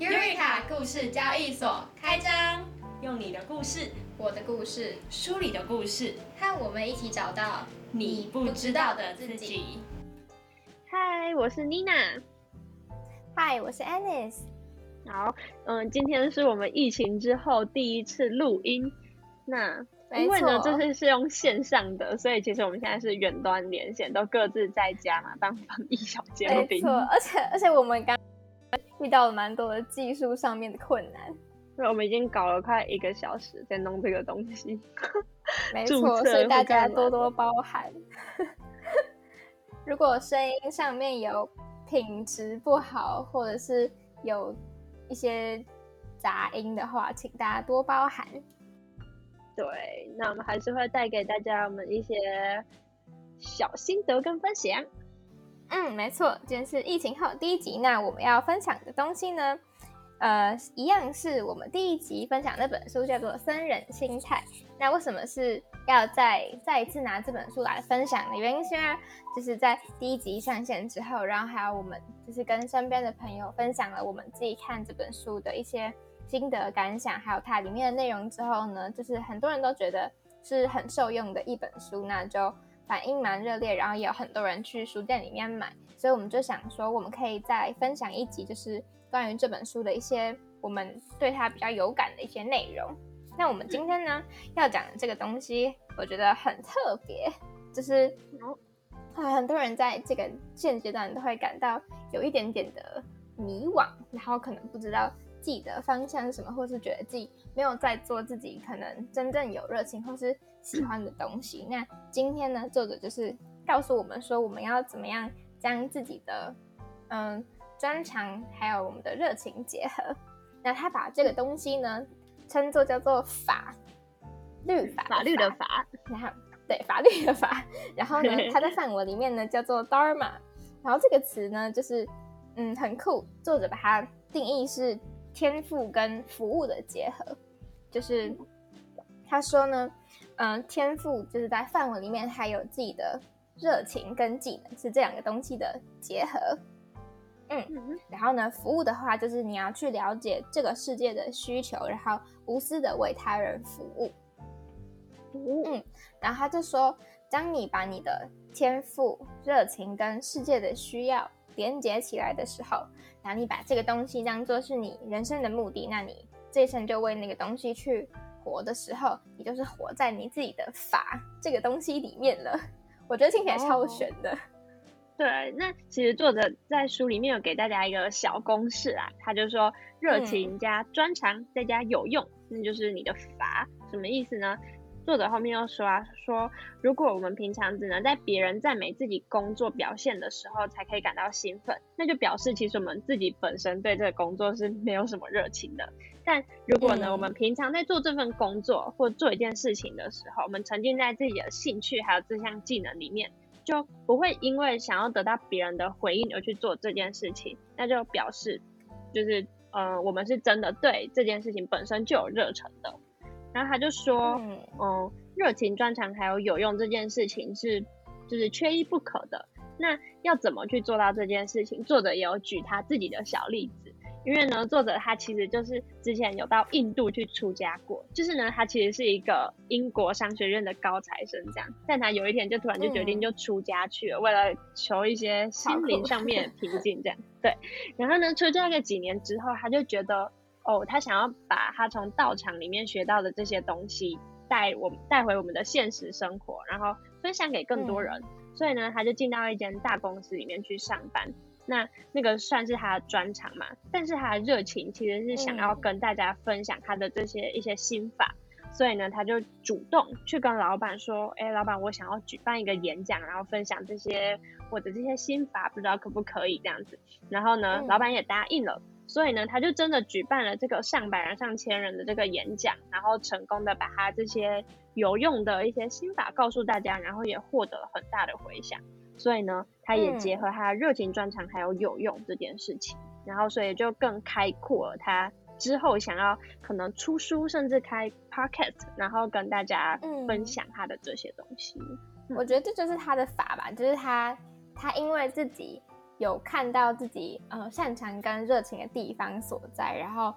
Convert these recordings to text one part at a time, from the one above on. Eureka 故事交易所开张，用你的故事、我的故事、书里的故事，和我们一起找到你不知道的自己。嗨，我是 Nina。嗨，我是 Alice。好，今天是我们疫情之后第一次录音，那因为呢，这次是用线上的，所以其实我们现在是远端连线，都各自在家嘛，当防疫小尖兵。没错，而且我们刚遇到了蛮多的技术上面的困难，对，我们已经搞了快1个小时在弄这个东西。没错，所以大家多多包涵。如果声音上面有品质不好，或者是有一些杂音的话，请大家多包涵。对，那我们还是会带给大家我们一些小心得跟分享。没错，今天是疫情后第一集，那我们要分享的东西呢，一样是我们第一集分享那本书，叫做《僧人心态》。那为什么是要再一次拿这本书来分享的原因，是因为就是在第一集上线之后，然后还有我们就是跟身边的朋友分享了我们自己看这本书的一些心得感想，还有它里面的内容之后呢，就是很多人都觉得是很受用的一本书，那就反应蛮热烈，然后也有很多人去书店里面买，所以我们就想说我们可以再分享一集，就是关于这本书的一些我们对它比较有感的一些内容。那我们今天呢要讲的这个东西我觉得很特别，就是很多人在这个现阶段都会感到有一点点的迷惘，然后可能不知道自己的方向是什么，或是觉得自己没有在做自己可能真正有热情或是喜欢的东西。那今天呢，作者就是告诉我们说，我们要怎么样将自己的专长还有我们的热情结合。那他把这个东西呢称作叫做法律的法，然后对法律的法，然后呢他在范文里面呢叫做 dharma， 然后这个词呢就是很酷，作者把它定义是天赋跟服务的结合。就是他说呢天赋就是在范文里面还有自己的热情跟技能，是这两个东西的结合。然后呢服务的话就是你要去了解这个世界的需求，然后无私的为他人服务。然后他就说，当你把你的天赋、热情跟世界的需要连接起来的时候，然后你把这个东西当作是你人生的目的，那你这一生就为那个东西去活的时候，你就是活在你自己的法这个东西里面了。我觉得听起来超玄的。对，那其实作者在书里面有给大家一个小公式啊，他就说热情加专长再加有用，那就是你的法。什么意思呢？作者后面又说如果我们平常只能在别人赞美自己工作表现的时候才可以感到兴奋，那就表示其实我们自己本身对这个工作是没有什么热情的。但如果呢我们平常在做这份工作或做一件事情的时候，我们沉浸在自己的兴趣还有这项技能里面，就不会因为想要得到别人的回应而去做这件事情，那就表示就是我们是真的对这件事情本身就有热忱的。然后他就说热情、专长还有有用这件事情是就是缺一不可的。那要怎么去做到这件事情，作者也有举他自己的小例子。因为呢作者他其实就是之前有到印度去出家过，就是呢他其实是一个英国商学院的高材生这样，但他有一天就突然就决定就出家去了，为了求一些心灵上面的平静这样。对，然后呢出家个几年之后，他就觉得他想要把他从道场里面学到的这些东西带回我们的现实生活，然后分享给更多人。所以呢他就进到一间大公司里面去上班，那个算是他的专长嘛，但是他的热情其实是想要跟大家分享他的这些一些心法。所以呢他就主动去跟老板说，老板，我想要举办一个演讲，然后分享这些我的这些心法，不知道可不可以这样子。然后呢老板也答应了，所以呢他就真的举办了这个上千人的这个演讲，然后成功的把他这些有用的一些心法告诉大家，然后也获得了很大的回响。所以呢他也结合他热情、专长还有有用这件事情，然后所以就更开阔了他之后想要可能出书，甚至开 podcast， 然后跟大家分享他的这些东西。我觉得这就是他的法吧，就是他因为自己有看到自己擅长跟热情的地方所在，然后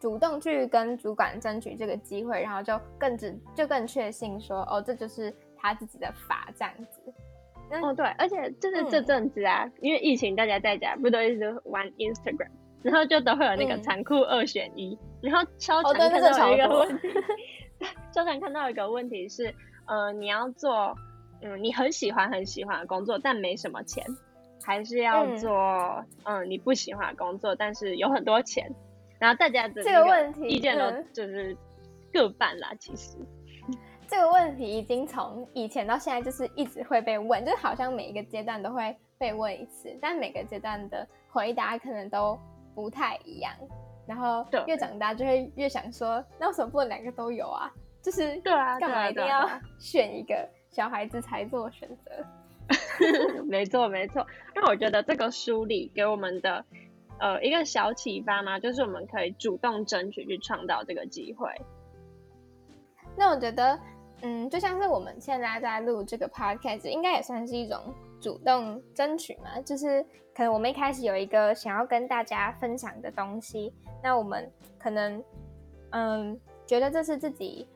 主动去跟主管争取这个机会，然后就更确信说哦，这就是他自己的法这样子。哦对，而且就是这阵子啊，因为疫情大家在家不都一直玩 Instagram， 然后就都会有那个残酷2选1，然后超常看到有一个问题，超常看到有一个问题是你要做你很喜欢的工作但没什么钱，还是要做你不喜欢的工作但是有很多钱，然后大家的这个问题意见都就是各半啦。其实这个问题已经从以前到现在就是一直会被问，就好像每一个阶段都会被问一次，但每个阶段的回答可能都不太一样，然后越长大就会越想说那为什么不能2个都有啊，就是干嘛一定要选一个小孩子才做选择。没错，那我觉得这个梳理给我们的一个小启发嘛，就是我们可以主动争取去创造这个机会。那我觉得就像是我们现在在录这个 podcast 应该也算是一种主动争取嘛，就是可能我们一开始有一个想要跟大家分享的东西，那我们可能觉得这是自己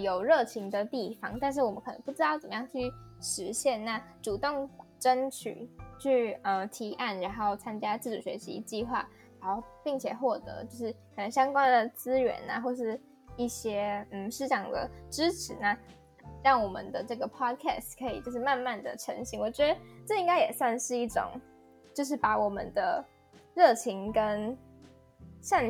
有热情的地方，但是我们可能不知道怎么样去实现，那主动争取去提案，然后参加自主学习计划，然后并且获得就是可能相关的资源啊，或是一些师长的支持呢，让我们的这个 podcast 可以就是慢慢的成型。我觉得这应该也算是一种就是把我们的热情跟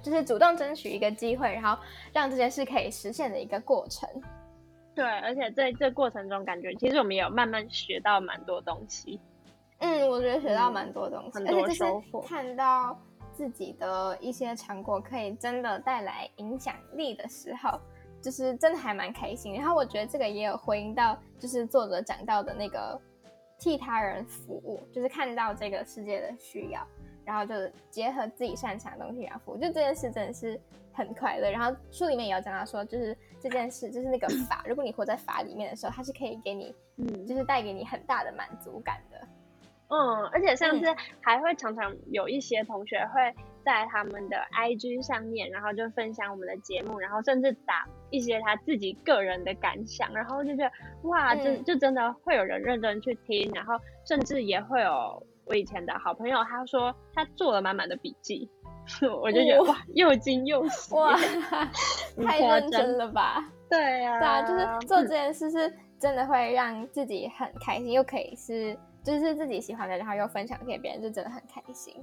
就是主动争取一个机会，然后让这件事可以实现的一个过程。对，而且在这过程中感觉其实我们也有慢慢学到蛮多东西。我觉得学到蛮多东西，很多收获，而且就是看到自己的一些成果可以真的带来影响力的时候，就是真的还蛮开心。然后我觉得这个也有回应到就是作者讲到的那个替他人服务，就是看到这个世界的需要，然后就结合自己擅长的东西然后服务，就这件事真的是很快乐。然后书里面也有讲到说就是这件事就是那个法，如果你活在法里面的时候，它是可以给你就是带给你很大的满足感的。而且上次还会常常有一些同学会在他们的 IG 上面，然后就分享我们的节目，然后甚至打一些他自己个人的感想，然后就觉得哇，就真的会有人认真去听，然后甚至也会有我以前的好朋友他说他做了满满的笔记。我就觉得哇，又惊又喜，哇太认真了吧。对啊，就是做这件事是真的会让自己很开心，又可以是就是自己喜欢的，然后又分享给别人，就真的很开心。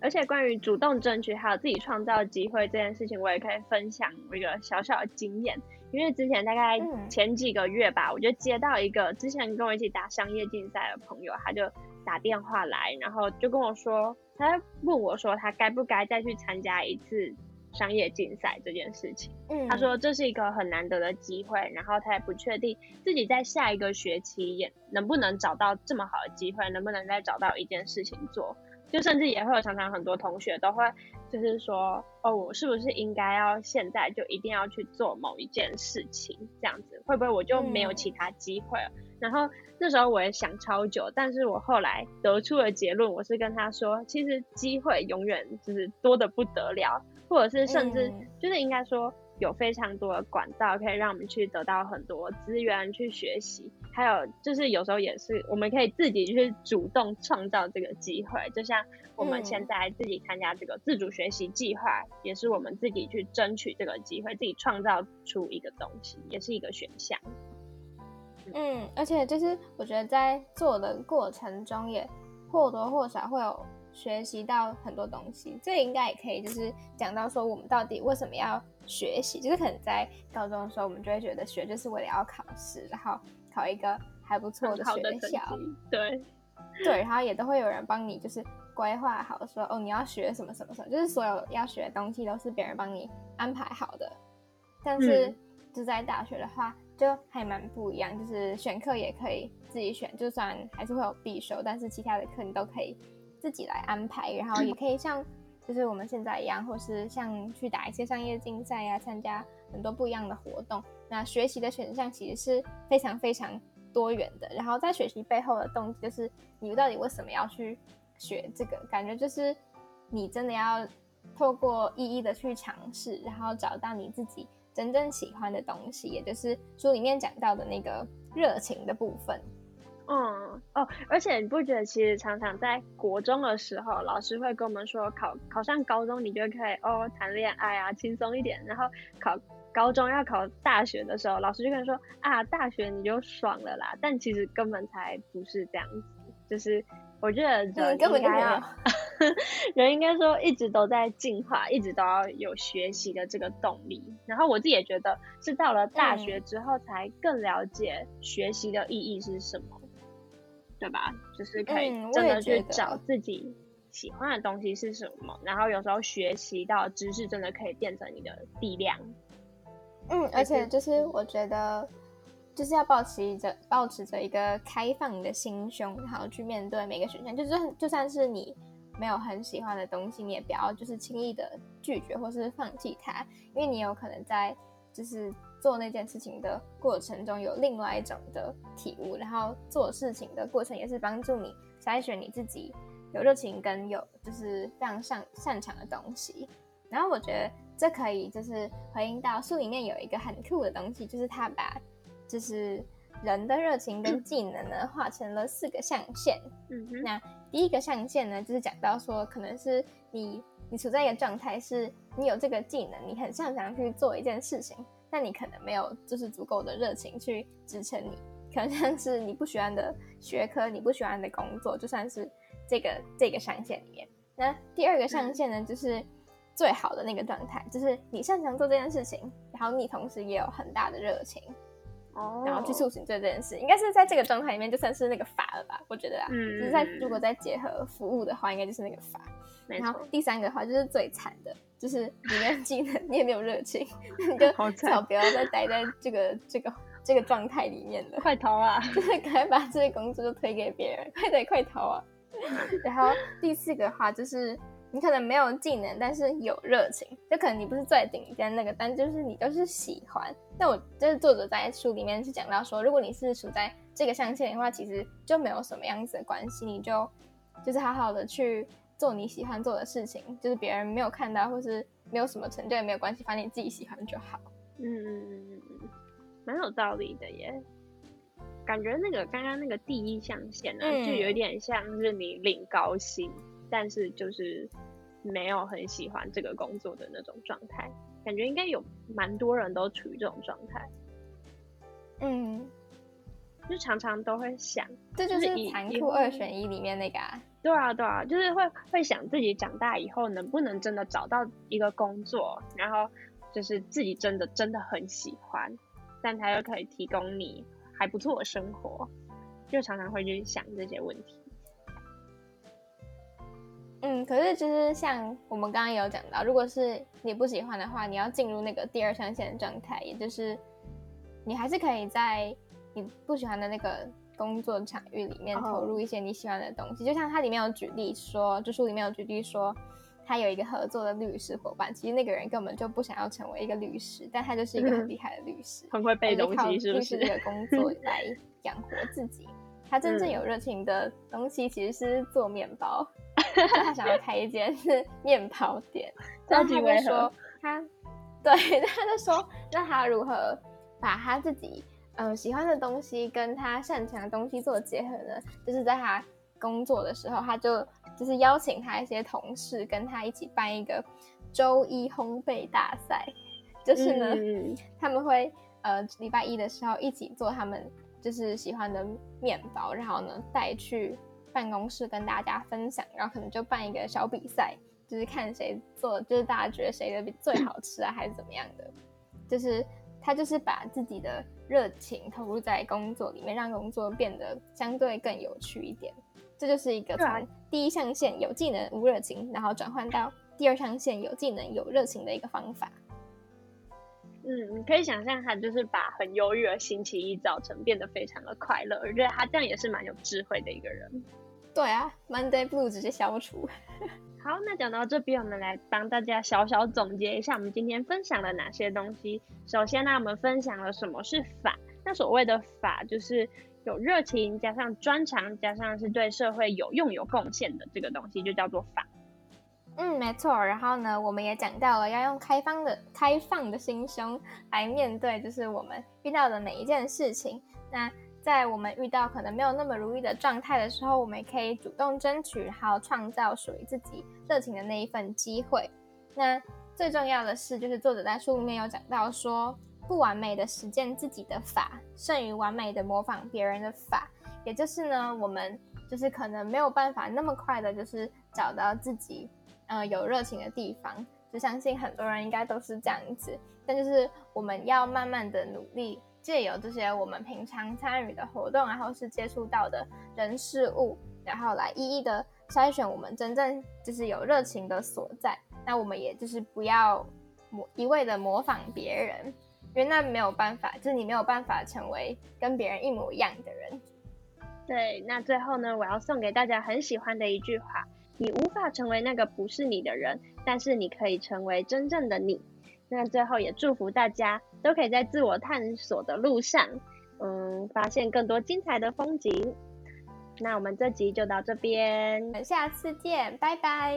而且关于主动争取还有自己创造机会这件事情，我也可以分享一个小小的经验。因为之前大概前几个月吧，我就接到一个之前跟我一起打商业竞赛的朋友，他就打电话来，然后就跟我说，他问我说他该不该再去参加一次商业竞赛这件事情。他说这是一个很难得的机会，然后他也不确定自己在下一个学期也能不能找到这么好的机会，能不能再找到一件事情做。就甚至也会有常常很多同学都会就是说哦，我是不是应该要现在就一定要去做某一件事情，这样子会不会我就没有其他机会了。然后那时候我也想超久，但是我后来得出了结论，我是跟他说其实机会永远就是多得不得了，或者是甚至就是应该说有非常多的管道可以让我们去得到很多资源去学习，还有就是有时候也是我们可以自己去主动创造这个机会，就像我们现在自己参加这个自主学习计划，也是我们自己去争取这个机会，自己创造出一个东西，也是一个选项。而且就是我觉得在做的过程中也或多或少会有学习到很多东西，这应该也可以就是讲到说我们到底为什么要学习，就是可能在高中的时候我们就会觉得学就是为了要考试，然后考一个还不错的学校，对，然后也都会有人帮你就是规划好说哦你要学什么什么什么，就是所有要学的东西都是别人帮你安排好的。但是就在大学的话就还蛮不一样，就是选课也可以自己选，就算还是会有必修，但是其他的课你都可以自己来安排，然后也可以像就是我们现在一样，或是像去打一些商业竞赛啊，参加很多不一样的活动。那学习的选项其实是非常非常多元的，然后在学习背后的动机就是你到底为什么要去学这个，感觉就是你真的要透过一一的去尝试，然后找到你自己真正喜欢的东西，也就是书里面讲到的那个热情的部分。嗯哦，而且你不觉得其实常常在国中的时候，老师会跟我们说考上高中你就可以哦谈恋爱啊轻松一点，然后考高中要考大学的时候，老师就跟你说啊大学你就爽了啦，但其实根本才不是这样子，就是我觉得人根本就没有人应该说一直都在进化，一直都要有学习的这个动力。然后我自己也觉得是到了大学之后才更了解学习的意义是什么，对吧？就是可以真的去找自己喜欢的东西是什么，然后有时候学习到知识真的可以变成你的力量。嗯，而且就是我觉得就是要保持着一个开放的心胸，然后去面对每个选项，就是就算是你没有很喜欢的东西，你也不要就是轻易的拒绝或是放弃它，因为你有可能在就是做那件事情的过程中有另外一种的体悟，然后做事情的过程也是帮助你筛选你自己有热情跟有就是非常擅长的东西。然后我觉得这可以就是回应到书里面有一个很酷的东西，就是他把就是人的热情跟技能呢画成了4个象限。那第一个象限呢就是讲到说可能是你处在一个状态是你有这个技能，你很擅长去做一件事情，但你可能没有就是足够的热情去支撑你，可能像是你不喜欢的学科，你不喜欢的工作，就算是这个象限里面。那第2个象限呢就是最好的那个状态，就是你擅长做这件事情，然后你同时也有很大的热情然后去促进这件事，应该是在这个状态里面就算是那个法了吧，我觉得啦，就是如果再结合服务的话应该就是那个法。然后第3个的话就是最惨的，就是你没有技能你也没有热情你就最好不要再待在这个状态里面了，快逃啊就是赶快把这个工作就推给别人，快逃啊然后第4个的话就是你可能没有技能但是有热情，就可能你不是最顶尖那个，但就是你都是喜欢。但我就是作者在书里面是讲到说，如果你是处在这个象限的话，其实就没有什么样子的关系，你就是好好的去做你喜欢做的事情，就是别人没有看到或是没有什么成就也没有关系，反正你自己喜欢就好。蛮有道理的耶，感觉那个刚刚那个第一象限呢，就有点像是你领高薪但是就是没有很喜欢这个工作的那种状态，感觉应该有蛮多人都处于这种状态。就常常都会想，这就是残酷2选1里面那个啊。对啊，就是会想自己长大以后能不能真的找到一个工作，然后就是自己真的很喜欢，但它又可以提供你还不错的生活，就常常会去想这些问题。可是就是像我们刚刚有讲到，如果是你不喜欢的话，你要进入那个第2象限的状态，也就是你还是可以在你不喜欢的那个工作场域里面投入一些你喜欢的东西。就像它里面有举例说，就书里面有举例说他有一个合作的律师伙伴，其实那个人根本就不想要成为一个律师，但他就是一个很厉害的律师，很会背东西，是不是？靠律师这个工作来养活自己。他真正有热情的东西其实是做面包他想要开一间面包店，超级违和。他就说那他如何把他自己喜欢的东西跟他擅长的东西做结合呢？就是在他工作的时候，他就是邀请他一些同事跟他一起办一个周1烘焙大赛，就是呢他们会礼拜一的时候一起做他们就是喜欢的面包，然后呢带去办公室跟大家分享，然后可能就办一个小比赛，就是看谁做，就是大家觉得谁的最好吃啊还是怎么样的。就是他就是把自己的热情投入在工作里面，让工作变得相对更有趣一点。这就是一个从第一象限有技能无热情，然后转换到第2象限有技能有热情的一个方法。你可以想象他就是把很忧郁的星期一早晨变得非常的快乐，我觉得他这样也是蛮有智慧的一个人。对啊 Monday Blue 直接消除好，那讲到这边，我们来帮大家小小总结一下我们今天分享了哪些东西。首先呢，我们分享了什么是法。那所谓的法就是有热情加上专长加上是对社会有用有贡献的这个东西就叫做法。嗯，没错。然后呢，我们也讲到了要用开放的心胸来面对就是我们遇到的每一件事情。那在我们遇到可能没有那么如意的状态的时候，我们也可以主动争取，然后创造属于自己热情的那一份机会。那最重要的是，就是作者在书里面有讲到说，不完美的实践自己的法，胜于完美的模仿别人的法。也就是呢，我们就是可能没有办法那么快的就是找到自己有热情的地方，就相信很多人应该都是这样子，但就是我们要慢慢的努力，藉由这些我们平常参与的活动，然后是接触到的人事物，然后来一一的筛选我们真正就是有热情的所在。那我们也就是不要一味的模仿别人，因为那没有办法，就是你没有办法成为跟别人一模一样的人。对，那最后呢，我要送给大家很喜欢的一句话，你无法成为那个不是你的人，但是你可以成为真正的你。那最后也祝福大家都可以在自我探索的路上发现更多精彩的风景。那我们这集就到这边，下次见，拜拜。